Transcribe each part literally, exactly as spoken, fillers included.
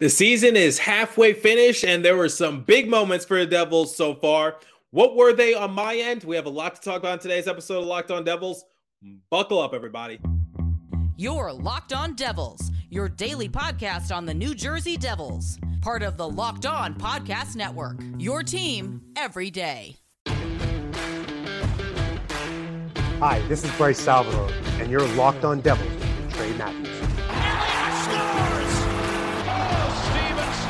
The season is halfway finished, and there were some big moments for the Devils so far. What were they on my end? We have a lot to talk about in today's episode of Locked On Devils. Buckle up, everybody. You're Locked On Devils, your daily podcast on the New Jersey Devils. Part of the Locked On Podcast Network, your team every day. Hi, this is Bryce Salvador, and you're Locked On Devils with Trey Matthews.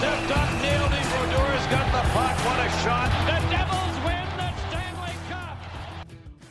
Stepped up, nailed it, Brodor's got the puck, what a shot, the Devils win the Stanley Cup!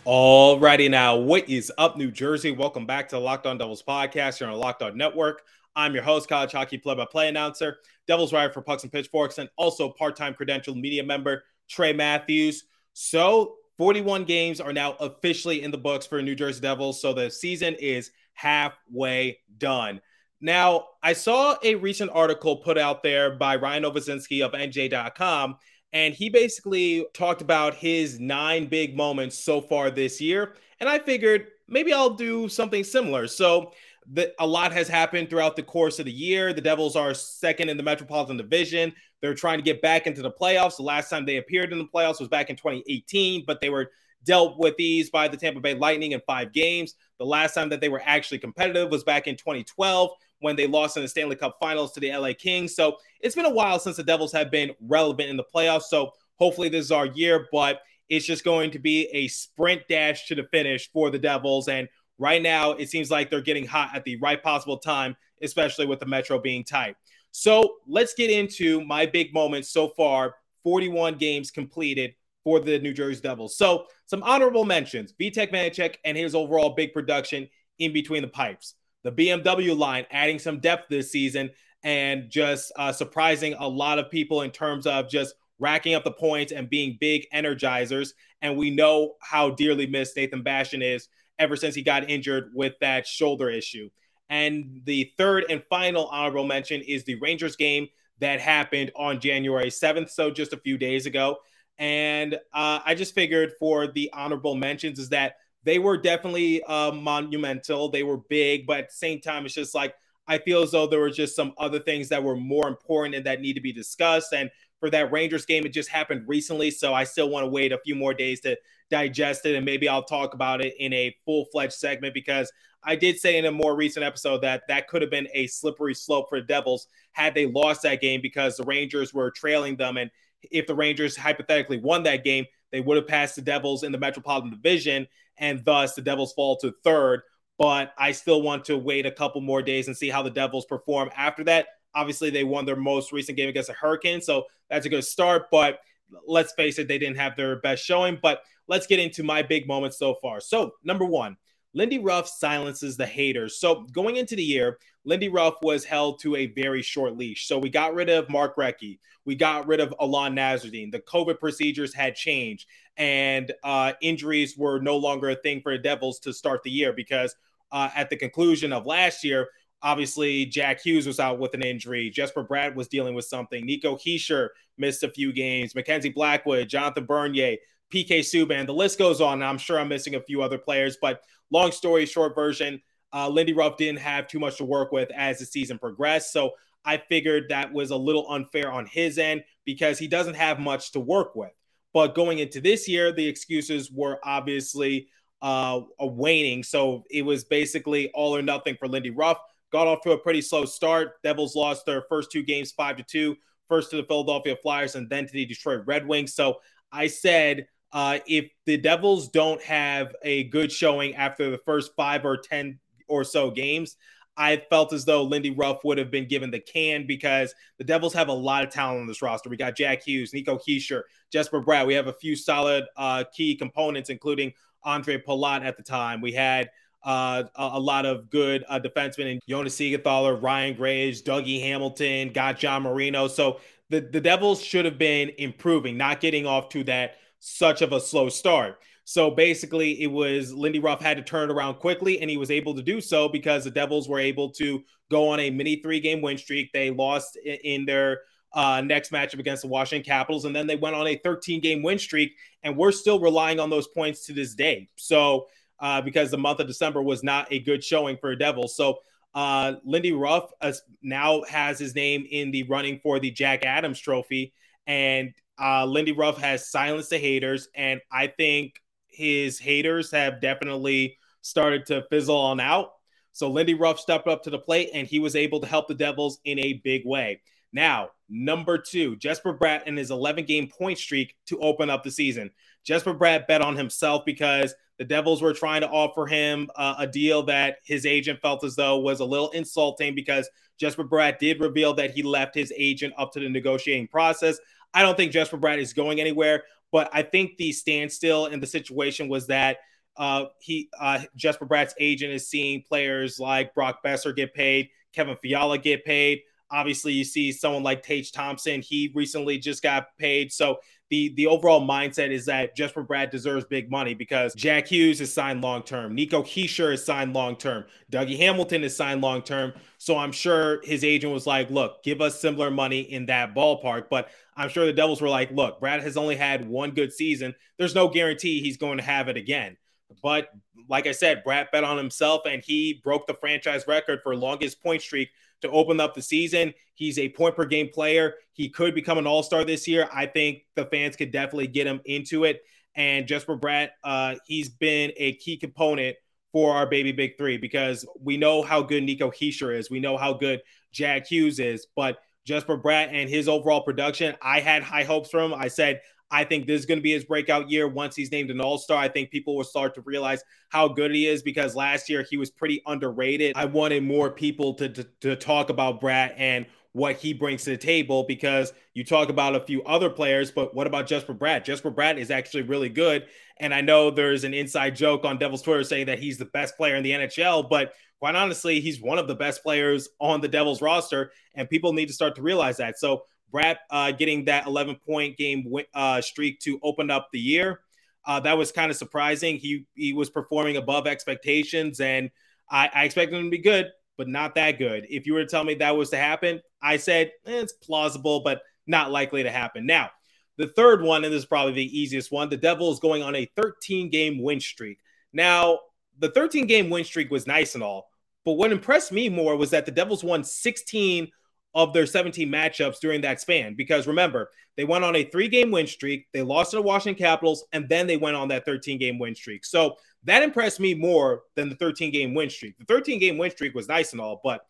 Alrighty now, what is up, New Jersey? Welcome back to the Locked On Devils podcast here on the Locked On Network. I'm your host, college hockey play-by-play announcer, Devils writer for Pucks and Pitchforks, and also part-time credentialed media member, Trey Matthews. So, forty-one games are now officially in the books for New Jersey Devils, so the season is halfway done. Now, I saw a recent article put out there by Ryan Ovaczynski of N J dot com, and he basically talked about his nine big moments so far this year, and I figured maybe I'll do something similar. So the, a lot has happened throughout the course of the year. The Devils are second in the Metropolitan Division. They're trying to get back into the playoffs. The last time they appeared in the playoffs was back in twenty eighteen, but they were dealt with these by the Tampa Bay Lightning in five games. The last time that they were actually competitive was back in twenty twelve, when they lost in the Stanley Cup Finals to the L A Kings. So it's been a while since the Devils have been relevant in the playoffs. So hopefully this is our year, but it's just going to be a sprint dash to the finish for the Devils. And right now it seems like they're getting hot at the right possible time, especially with the Metro being tight. So let's get into my big moments so far, forty-one games completed for the New Jersey Devils. So some honorable mentions, Vitek Manichek and his overall big production in between the pipes. The B M W line adding some depth this season and just uh, surprising a lot of people in terms of just racking up the points and being big energizers. And we know how dearly missed Nathan Bastion is ever since he got injured with that shoulder issue. And the third and final honorable mention is the Rangers game that happened on January seventh, so just a few days ago. And uh, I just figured for the honorable mentions is that they were definitely uh, monumental. They were big, but at the same time, it's just like I feel as though there were just some other things that were more important and that need to be discussed. And for that Rangers game, it just happened recently, so I still want to wait a few more days to digest it, and maybe I'll talk about it in a full-fledged segment because I did say in a more recent episode that that could have been a slippery slope for the Devils had they lost that game because the Rangers were trailing them. And if the Rangers hypothetically won that game, they would have passed the Devils in the Metropolitan Division, and thus the Devils fall to third. But I still want to wait a couple more days and see how the Devils perform after that. Obviously, they won their most recent game against the Hurricanes, so that's a good start. But let's face it, they didn't have their best showing. But let's get into my big moments so far. So, number one, Lindy Ruff silences the haters. So, going into the year, Lindy Ruff was held to a very short leash. So we got rid of Mark Recchi. We got rid of Alain Nazaire. The COVID procedures had changed, and uh, injuries were no longer a thing for the Devils to start the year because uh, at the conclusion of last year, obviously Jack Hughes was out with an injury. Jesper Bratt was dealing with something. Nico Hischier missed a few games. Mackenzie Blackwood, Jonathan Bernier, P K Subban. The list goes on. I'm sure I'm missing a few other players, but long story short version, Uh, Lindy Ruff didn't have too much to work with as the season progressed. So I figured that was a little unfair on his end because he doesn't have much to work with. But going into this year, the excuses were obviously uh, waning. So it was basically all or nothing for Lindy Ruff. Got off to a pretty slow start. Devils lost their first two games five to two, first to the Philadelphia Flyers and then to the Detroit Red Wings. So I said, uh, if the Devils don't have a good showing after the first five or ten or so games, I felt as though Lindy Ruff would have been given the can because the Devils have a lot of talent on this roster. We got Jack Hughes, Nico Hischier, Jesper Bratt. We have a few solid uh, key components, including Andre Palat at the time. We had uh, a, a lot of good uh, defensemen in Jonas Siegenthaler, Ryan Graves, Dougie Hamilton, got John Marino. So the, the Devils should have been improving, not getting off to that such of a slow start. So basically, it was Lindy Ruff had to turn it around quickly, and he was able to do so because the Devils were able to go on a mini three-game win streak. They lost in their uh, next matchup against the Washington Capitals, and then they went on a thirteen-game win streak, and we're still relying on those points to this day. So uh, because the month of December was not a good showing for the Devils. So Uh, Lindy Ruff uh, now has his name in the running for the Jack Adams Trophy, and uh, Lindy Ruff has silenced the haters, and I think his haters have definitely started to fizzle on out. So Lindy Ruff stepped up to the plate, and he was able to help the Devils in a big way. Now, number two, Jesper Bratt and his eleven-game point streak to open up the season. Jesper Bratt bet on himself because the Devils were trying to offer him uh, a deal that his agent felt as though was a little insulting, because Jesper Bratt did reveal that he left his agent up to the negotiating process. I don't think Jesper Bratt is going anywhere, but I think the standstill in the situation was that uh, he uh, Jesper Bratt's agent is seeing players like Brock Besser get paid, Kevin Fiala get paid. Obviously, you see someone like Tage Thompson. He recently just got paid. So the, the overall mindset is that Jesper Bratt deserves big money, because Jack Hughes is signed long-term. Nico Hischier is signed long-term. Dougie Hamilton is signed long-term. So I'm sure his agent was like, look, give us similar money in that ballpark. But I'm sure the Devils were like, look, Bratt has only had one good season. There's no guarantee he's going to have it again. But like I said, Bratt bet on himself, and he broke the franchise record for longest point streak to open up the season. He's a point per game player. He could become an all-star this year. I think the fans could definitely get him into it. And Jesper Bratt, uh, he's been a key component for our baby big three, because we know how good Nico Hischier is. We know how good Jack Hughes is, but Jesper Bratt and his overall production, I had high hopes for him. I said, I think this is going to be his breakout year. Once he's named an all-star, I think people will start to realize how good he is, because last year he was pretty underrated. I wanted more people to, to, to talk about Bratt and what he brings to the table, because you talk about a few other players, but what about Jesper Bratt? Jesper Bratt is actually really good. And I know there's an inside joke on Devils Twitter saying that he's the best player in the N H L, but quite honestly, he's one of the best players on the Devils roster, and people need to start to realize that. So Bratt uh, getting that eleven-point game uh, streak to open up the year, uh, that was kind of surprising. He he was performing above expectations, and I, I expected him to be good, but not that good. If you were to tell me that was to happen, I said, eh, it's plausible, but not likely to happen. Now, the third one, and this is probably the easiest one, the Devils going on a thirteen-game win streak. Now, the thirteen-game win streak was nice and all, but what impressed me more was that the Devils won sixteen of their seventeen matchups during that span, because remember, they went on a three-game win streak, they lost to the Washington Capitals, and then they went on that thirteen-game win streak. So that impressed me more than the thirteen-game win streak. The thirteen-game win streak was nice and all, but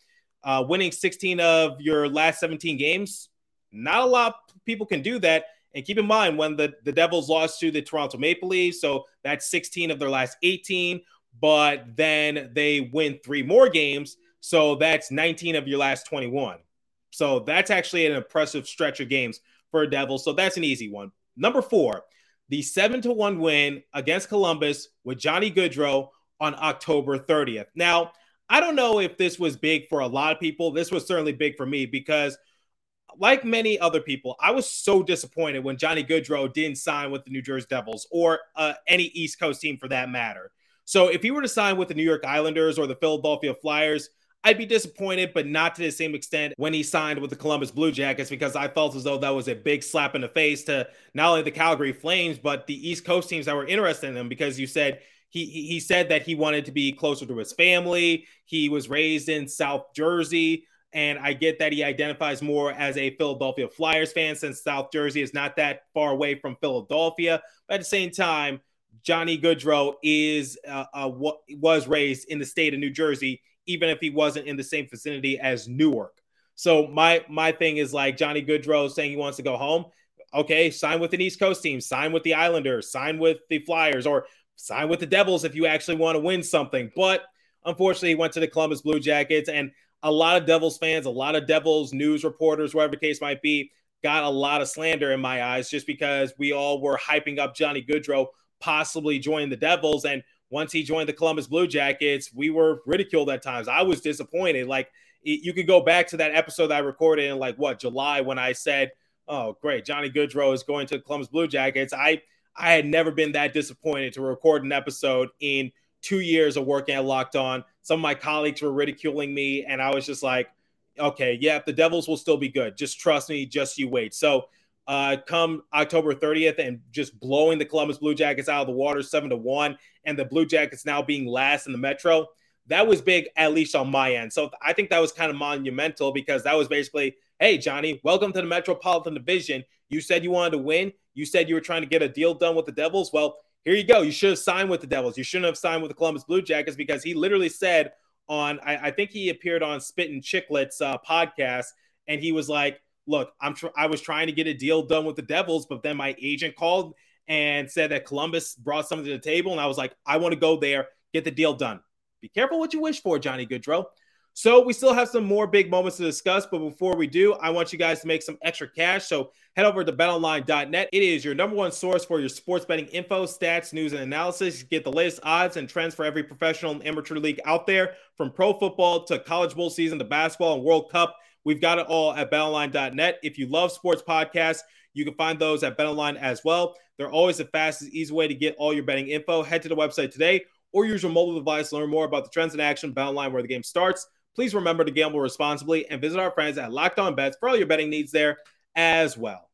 uh, winning sixteen of your last seventeen games, not a lot of people can do that. And keep in mind, when the, the Devils lost to the Toronto Maple Leafs, so that's sixteen of their last eighteen, but then they win three more games, so that's nineteen of your last twenty-one. So that's actually an impressive stretch of games for Devils. So that's an easy one. Number four, the seven to one win against Columbus with Johnny Gaudreau on October thirtieth. Now, I don't know if this was big for a lot of people. This was certainly big for me, because like many other people, I was so disappointed when Johnny Gaudreau didn't sign with the New Jersey Devils, or uh, any East Coast team for that matter. So if he were to sign with the New York Islanders or the Philadelphia Flyers, I'd be disappointed, but not to the same extent when he signed with the Columbus Blue Jackets, because I felt as though that was a big slap in the face to not only the Calgary Flames, but the East Coast teams that were interested in him, because you said he he said that he wanted to be closer to his family. He was raised in South Jersey, and I get that he identifies more as a Philadelphia Flyers fan, since South Jersey is not that far away from Philadelphia. But at the same time, Johnny Gaudreau is uh, uh, was raised in the state of New Jersey, even if he wasn't in the same vicinity as Newark. So my my thing is, like, Johnny Gaudreau saying he wants to go home. Okay, sign with an East Coast team, sign with the Islanders, sign with the Flyers, or sign with the Devils if you actually want to win something. But unfortunately, he went to the Columbus Blue Jackets, and a lot of Devils fans, a lot of Devils news reporters, whatever the case might be, got a lot of slander in my eyes, just because we all were hyping up Johnny Gaudreau possibly joining the Devils, and once he joined the Columbus Blue Jackets, we were ridiculed at times. I was disappointed. Like, it, you could go back to that episode that I recorded in, like, what, July, when I said, oh, great, Johnny Gaudreau is going to the Columbus Blue Jackets. I, I had never been that disappointed to record an episode in two years of working at Locked On. Some of my colleagues were ridiculing me, and I was just like, okay, yeah, the Devils will still be good. Just trust me. Just you wait. So Uh, come October thirtieth, and just blowing the Columbus Blue Jackets out of the water seven to one, and the Blue Jackets now being last in the Metro, that was big, at least on my end. So I think that was kind of monumental, because that was basically, hey, Johnny, welcome to the Metropolitan Division. You said you wanted to win. You said you were trying to get a deal done with the Devils. Well, here you go. You should have signed with the Devils. You shouldn't have signed with the Columbus Blue Jackets, because he literally said on, I, I think he appeared on Spit and Chicklets uh, podcast, and he was like, look, I'm tr- I was trying to get a deal done with the Devils, but then my agent called and said that Columbus brought something to the table, and I was like, I want to go there, get the deal done. Be careful what you wish for, Johnny Gaudreau. So we still have some more big moments to discuss, but before we do, I want you guys to make some extra cash. So head over to bet online dot net. It is your number one source for your sports betting info, stats, news, and analysis. You get the latest odds and trends for every professional and amateur league out there, from pro football to college bowl season to basketball and World Cup. We've got it all at bet online dot net. If you love sports podcasts, you can find those at BetOnline as well. They're always the fastest, easy way to get all your betting info. Head to the website today or use your mobile device to learn more about the trends in action. BetOnline, where the game starts. Please remember to gamble responsibly, and visit our friends at Locked On Bets for all your betting needs there as well.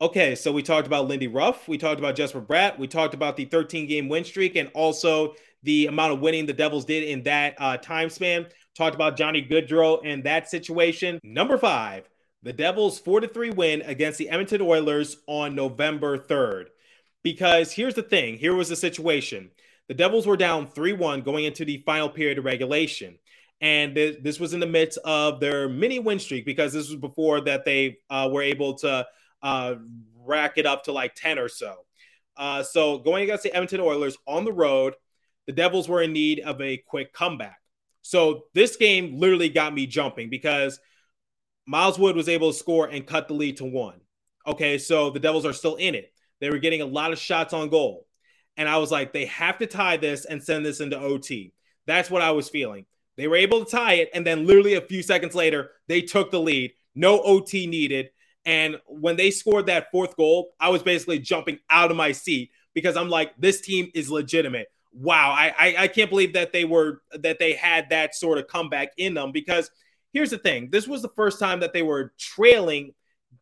Okay, so we talked about Lindy Ruff. We talked about Jesper Bratt. We talked about the thirteen-game win streak and also the amount of winning the Devils did in that uh, time span. Talked about Johnny Gaudreau and that situation. Number five, the Devils' four to three win against the Edmonton Oilers on November third. Because here's the thing. Here was the situation. The Devils were down three one going into the final period of regulation. And th- this was in the midst of their mini win streak, because this was before that they uh, were able to uh, rack it up to like ten or so. Uh, so going against the Edmonton Oilers on the road, the Devils were in need of a quick comeback. So this game literally got me jumping, because Miles Wood was able to score and cut the lead to one. Okay, so the Devils are still in it. They were getting a lot of shots on goal. And I was like, they have to tie this and send this into O T. That's what I was feeling. They were able to tie it, and then literally a few seconds later, they took the lead. No O T needed. And when they scored that fourth goal, I was basically jumping out of my seat, because I'm like, this team is legitimate. Wow, I, I, I can't believe that they were that they had that sort of comeback in them, because here's the thing. This was the first time that they were trailing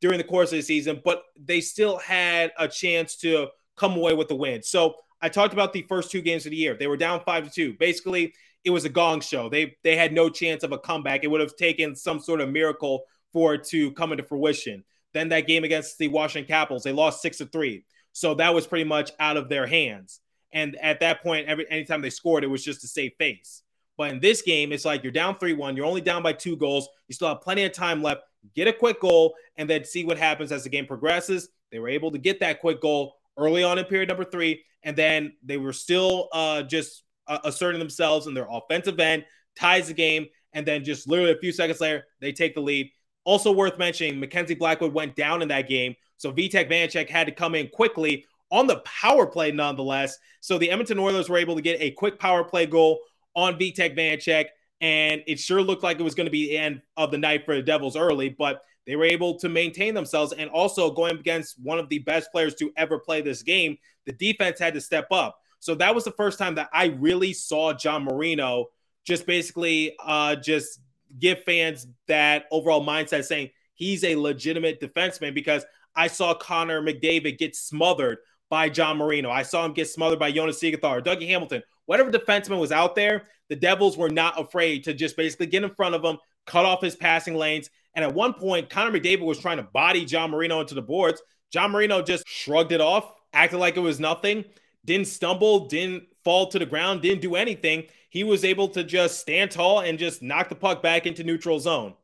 during the course of the season, but they still had a chance to come away with the win. So I talked about the first two games of the year. They were down five to two. Basically, it was a gong show. They they had no chance of a comeback. It would have taken some sort of miracle for it to come into fruition. Then that game against the Washington Capitals, they lost six to three. So that was pretty much out of their hands. And at that point, every anytime they scored, it was just to save face. But in this game, it's like you're down three one. You're only down by two goals. You still have plenty of time left. Get a quick goal and then see what happens as the game progresses. They were able to get that quick goal early on in period number three, and then they were still uh, just uh, asserting themselves in their offensive end, ties the game, and then just literally a few seconds later, they take the lead. Also worth mentioning, Mackenzie Blackwood went down in that game, so Vitek Vanecek had to come in quickly on the power play nonetheless. So the Edmonton Oilers were able to get a quick power play goal on Vitek Vanecek, and it sure looked like it was going to be the end of the night for the Devils early, but they were able to maintain themselves. And also going against one of the best players to ever play this game, the defense had to step up. So that was the first time that I really saw John Marino just basically uh, just give fans that overall mindset, saying he's a legitimate defenseman, because I saw Connor McDavid get smothered by John Marino. I saw him get smothered by Jonas Siegenthaler, Dougie Hamilton. Whatever defenseman was out there, the Devils were not afraid to just basically get in front of him, cut off his passing lanes. And at one point, Connor McDavid was trying to body John Marino into the boards. John Marino just shrugged it off, acted like it was nothing, didn't stumble, didn't fall to the ground, didn't do anything. He was able to just stand tall and just knock the puck back into neutral zone.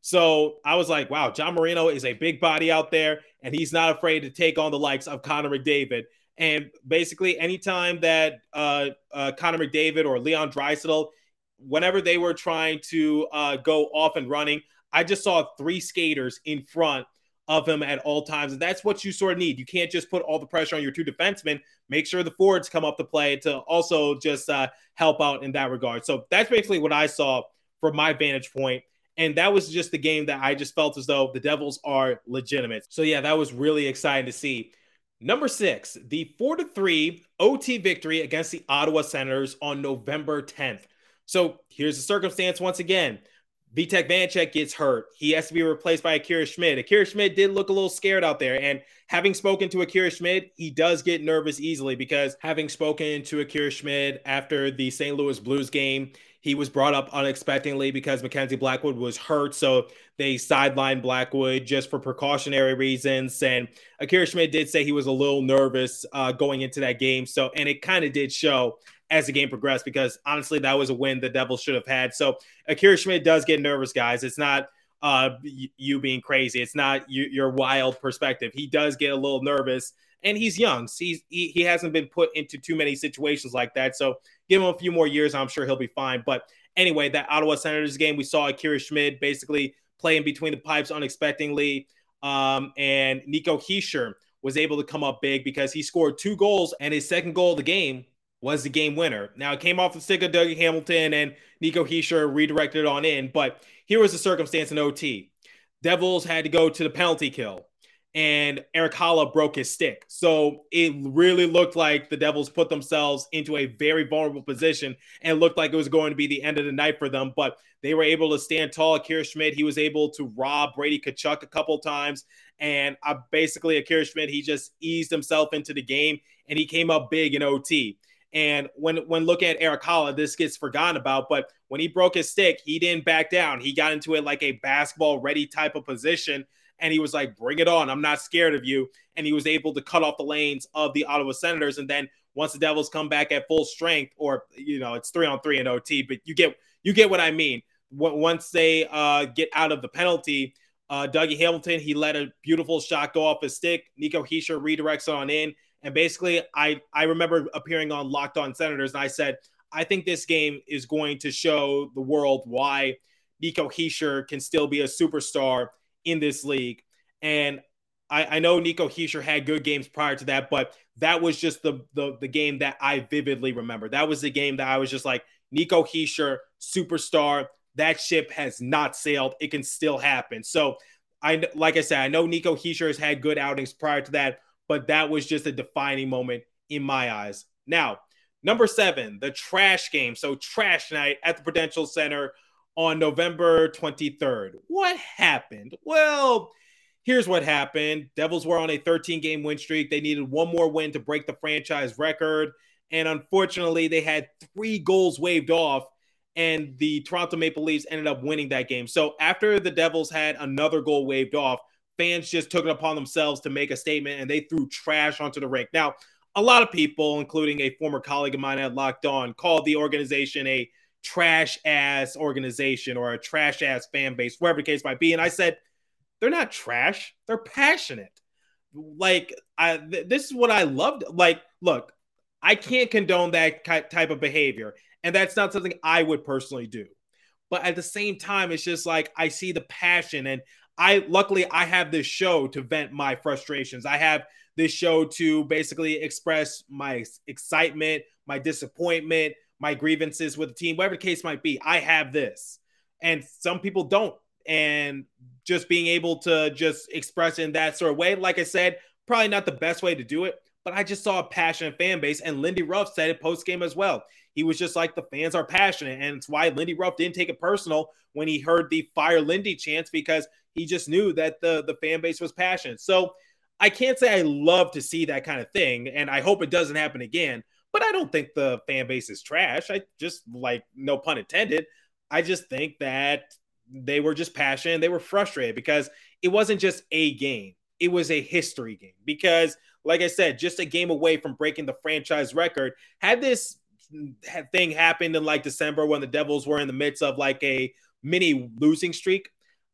So I was like, wow, John Marino is a big body out there, and he's not afraid to take on the likes of Connor McDavid. And basically, anytime that uh, uh, Connor McDavid or Leon Draisaitl, whenever they were trying to uh, go off and running, I just saw three skaters in front of him at all times. And that's what you sort of need. You can't just put all the pressure on your two defensemen. Make sure the forwards come up to play to also just uh, help out in that regard. So that's basically what I saw from my vantage point. And that was just the game that I just felt as though the Devils are legitimate. So, yeah, that was really exciting to see. Number six, the four to three O T victory against the Ottawa Senators on November tenth. So here's the circumstance once again. Vitek Vanecek gets hurt. He has to be replaced by Akira Schmid. Akira Schmid did look a little scared out there. And having spoken to Akira Schmid, he does get nervous easily because having spoken to Akira Schmid after the Saint Louis Blues game, he was brought up unexpectedly because Mackenzie Blackwood was hurt. So they sidelined Blackwood just for precautionary reasons. And Akira Schmid did say he was a little nervous uh, going into that game. So, and it kind of did show as the game progressed, because honestly, that was a win the Devils should have had. So Akira Schmid does get nervous, guys. It's not uh, you being crazy. It's not you, your wild perspective. He does get a little nervous, and he's young. So he's, he, he hasn't been put into too many situations like that. So give him a few more years. I'm sure he'll be fine. But anyway, that Ottawa Senators game, we saw Akira Schmid basically playing between the pipes unexpectedly. Um, and Nico Hischier was able to come up big because he scored two goals, and his second goal of the game was the game winner. Now, it came off the stick of Dougie Hamilton, and Nico Hischier redirected it on in, but here was the circumstance in O T. Devils had to go to the penalty kill, and Eric Holla broke his stick. So it really looked like the Devils put themselves into a very vulnerable position, and looked like it was going to be the end of the night for them, but they were able to stand tall. Akira Schmid, he was able to rob Brady Tkachuk a couple times, and I, basically Akira Schmid, he just eased himself into the game, and he came up big in O T. And when when looking at Eric Holla, this gets forgotten about, but when he broke his stick, he didn't back down. He got into it like a basketball-ready type of position, and he was like, bring it on. I'm not scared of you. And he was able to cut off the lanes of the Ottawa Senators. And then once the Devils come back at full strength, or, you know, it's three on three in O T, but you get you get what I mean. Once they uh, get out of the penalty, uh, Dougie Hamilton, he let a beautiful shot go off his stick. Nico Hischier redirects on in. And basically, I, I remember appearing on Locked On Senators, and I said, I think this game is going to show the world why Nico Hischier can still be a superstar in this league. And I, I know Nico Hischier had good games prior to that, but that was just the, the, the game that I vividly remember. That was the game that I was just like, Nico Hischier, superstar, that ship has not sailed. It can still happen. So, I like I said, I know Nico Hischier has had good outings prior to that, but that was just a defining moment in my eyes. Now, number seven, the trash game. So trash night at the Prudential Center on November twenty-third. What happened? Well, here's what happened. Devils were on a thirteen-game win streak. They needed one more win to break the franchise record. And unfortunately, they had three goals waved off, and the Toronto Maple Leafs ended up winning that game. So after the Devils had another goal waved off, fans just took it upon themselves to make a statement, and they threw trash onto the rink. Now, a lot of people, including a former colleague of mine at Locked On, called the organization a trash-ass organization or a trash-ass fan base, whatever the case might be. And I said, they're not trash. They're passionate. Like, I, th- this is what I loved. Like, look, I can't condone that type of behavior, and that's not something I would personally do. But at the same time, it's just like I see the passion, and I luckily I have this show to vent my frustrations. I have this show to basically express my excitement, my disappointment, my grievances with the team, whatever the case might be. I have this, and some people don't. And just being able to just express in that sort of way, like I said, probably not the best way to do it, but I just saw a passionate fan base, and Lindy Ruff said it post-game as well. He was just like, the fans are passionate, and it's why Lindy Ruff didn't take it personal when he heard the Fire Lindy chants, because he just knew that the, the fan base was passionate. So I can't say I love to see that kind of thing, and I hope it doesn't happen again, but I don't think the fan base is trash. I just, like, no pun intended, I just think that they were just passionate. They were frustrated because it wasn't just a game. It was a history game because, like I said, just a game away from breaking the franchise record. Had this thing happened in, like, December when the Devils were in the midst of, like, a mini losing streak,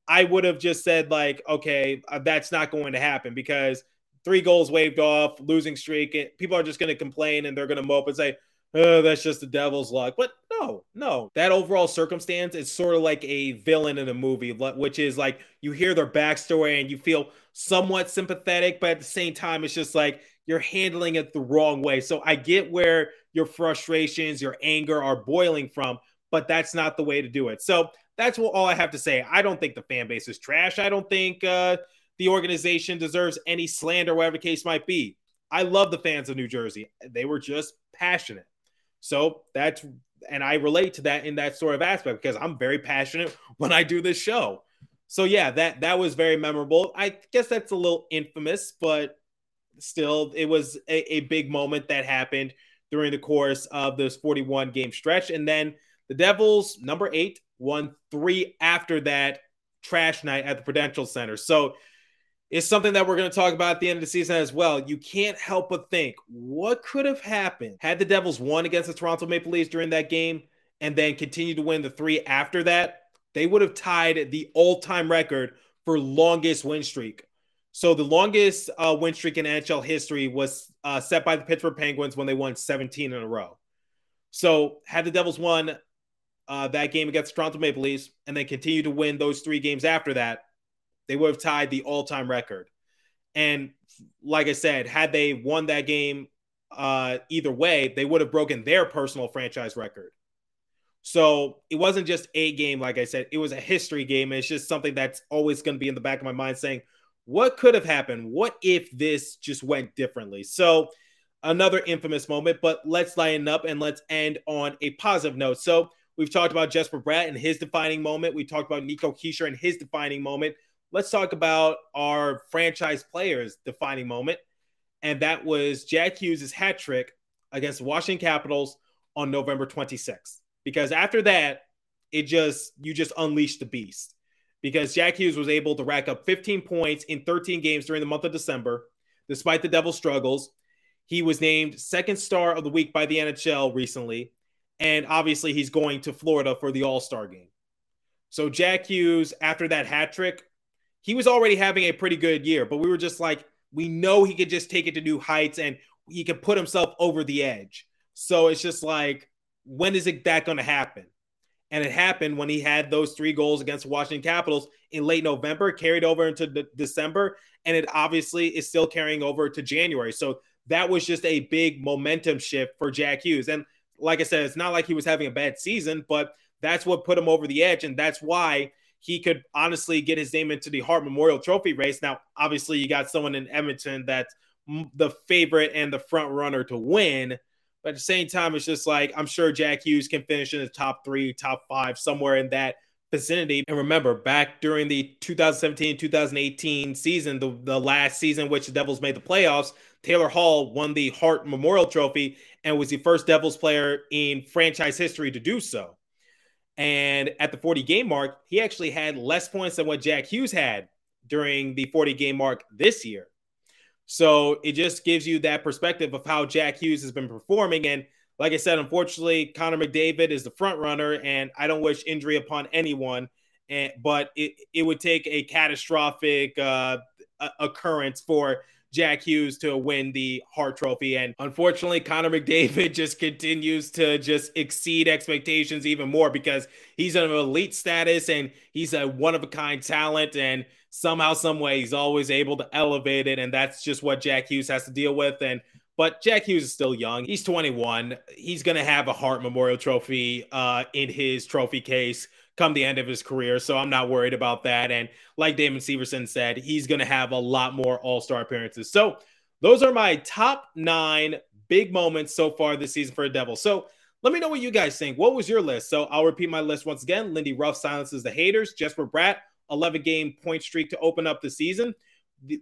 I would have just said, like, okay, that's not going to happen because three goals waved off, losing streak, and people are just going to complain and they're going to mope and say, oh, that's just the Devil's luck. But no, no. That overall circumstance is sort of like a villain in a movie, which is like you hear their backstory and you feel somewhat sympathetic, but at the same time, it's just like you're handling it the wrong way. So I get where your frustrations, your anger are boiling from, but that's not the way to do it. So that's all I have to say. I don't think the fan base is trash. I don't think uh, the organization deserves any slander, whatever the case might be. I love the fans of New Jersey. They were just passionate. So that's And I relate to that in that sort of aspect because I'm very passionate when I do this show. So yeah, that, that was very memorable. I guess that's a little infamous, but still it was a, a big moment that happened during the course of this forty-one game stretch. And then the Devils, number eight, won three after that trash night at the Prudential Center. So it's something that we're going to talk about at the end of the season as well. You can't help but think, what could have happened had the Devils won against the Toronto Maple Leafs during that game and then continued to win the three after that? They would have tied the all-time record for longest win streak. So the longest uh, win streak in N H L history was uh, set by the Pittsburgh Penguins when they won seventeen in a row. So had the Devils won uh, that game against the Toronto Maple Leafs and then continued to win those three games after that, they would have tied the all-time record. And like I said, had they won that game uh, either way, they would have broken their personal franchise record. So it wasn't just a game, like I said. It was a history game. It's just something that's always going to be in the back of my mind saying, what could have happened? What if this just went differently? So another infamous moment, but let's lighten up and let's end on a positive note. So we've talked about Jesper Bratt and his defining moment. We talked about Nico Hischier and his defining moment. Let's talk about our franchise players' defining moment, and that was Jack Hughes' hat trick against the Washington Capitals on November twenty-sixth. Because after that, it just you just unleashed the beast. Because Jack Hughes was able to rack up fifteen points in thirteen games during the month of December, despite the Devils' struggles. He was named second star of the week by the N H L recently, and obviously he's going to Florida for the All-Star game. So Jack Hughes, after that hat trick, he was already having a pretty good year, but we were just like, we know he could just take it to new heights and he could put himself over the edge. So it's just like, when is it that going to happen? And it happened when he had those three goals against the Washington Capitals in late November, carried over into de- December, and it obviously is still carrying over to January. So that was just a big momentum shift for Jack Hughes. And like I said, it's not like he was having a bad season, but that's what put him over the edge, and that's why he could honestly get his name into the Hart Memorial Trophy race. Now, obviously, you got someone in Edmonton that's the favorite and the front runner to win. But at the same time, it's just like, I'm sure Jack Hughes can finish in the top three, top five, somewhere in that vicinity. And remember, back during the twenty seventeen twenty eighteen season, the, the last season in which the Devils made the playoffs, Taylor Hall won the Hart Memorial Trophy and was the first Devils player in franchise history to do so. And at the forty-game mark, he actually had less points than what Jack Hughes had during the forty-game mark this year. So it just gives you that perspective of how Jack Hughes has been performing. And like I said, unfortunately, Connor McDavid is the front runner, and I don't wish injury upon anyone. And, but it, it would take a catastrophic uh, occurrence for Jack Hughes to win the Hart Trophy. And unfortunately, Connor McDavid just continues to just exceed expectations even more because he's in an elite status and he's a one-of-a-kind talent. And somehow, some way, he's always able to elevate it. And that's just what Jack Hughes has to deal with. And But Jack Hughes is still young. He's twenty-one. He's going to have a Hart Memorial Trophy uh, in his trophy case come the end of his career. So I'm not worried about that. And like Damon Severson said, he's going to have a lot more all-star appearances. So those are my top nine big moments so far this season for the Devils. So let me know what you guys think. What was your list? So I'll repeat my list once again. Lindy Ruff silences the haters. Jesper Bratt, eleven-game point streak to open up the season,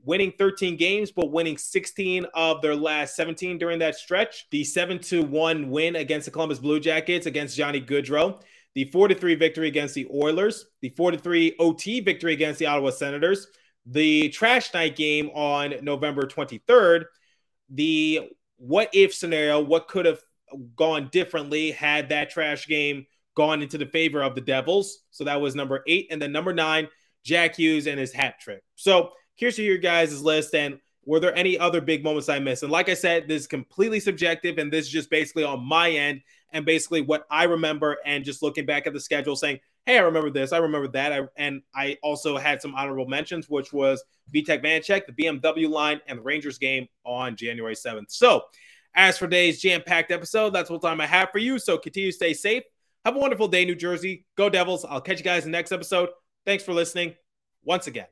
winning thirteen games, but winning sixteen of their last seventeen during that stretch. The seven to one win against the Columbus Blue Jackets against Johnny Gaudreau. The four to three victory against the Oilers, the four to three O T victory against the Ottawa Senators, the trash night game on November twenty-third, the what-if scenario, what could have gone differently had that trash game gone into the favor of the Devils. So that was number eight. And then number nine, Jack Hughes and his hat trick. So here's to your guys' list, and were there any other big moments I missed? And like I said, this is completely subjective, and this is just basically on my end, and basically what I remember and just looking back at the schedule saying, hey, I remember this, I remember that. I, and I also had some honorable mentions, which was Vitek Vanecek, the B M W line, and the Rangers game on January seventh. So as for today's jam-packed episode, that's what time I have for you. So continue to stay safe. Have a wonderful day, New Jersey. Go Devils. I'll catch you guys in the next episode. Thanks for listening once again.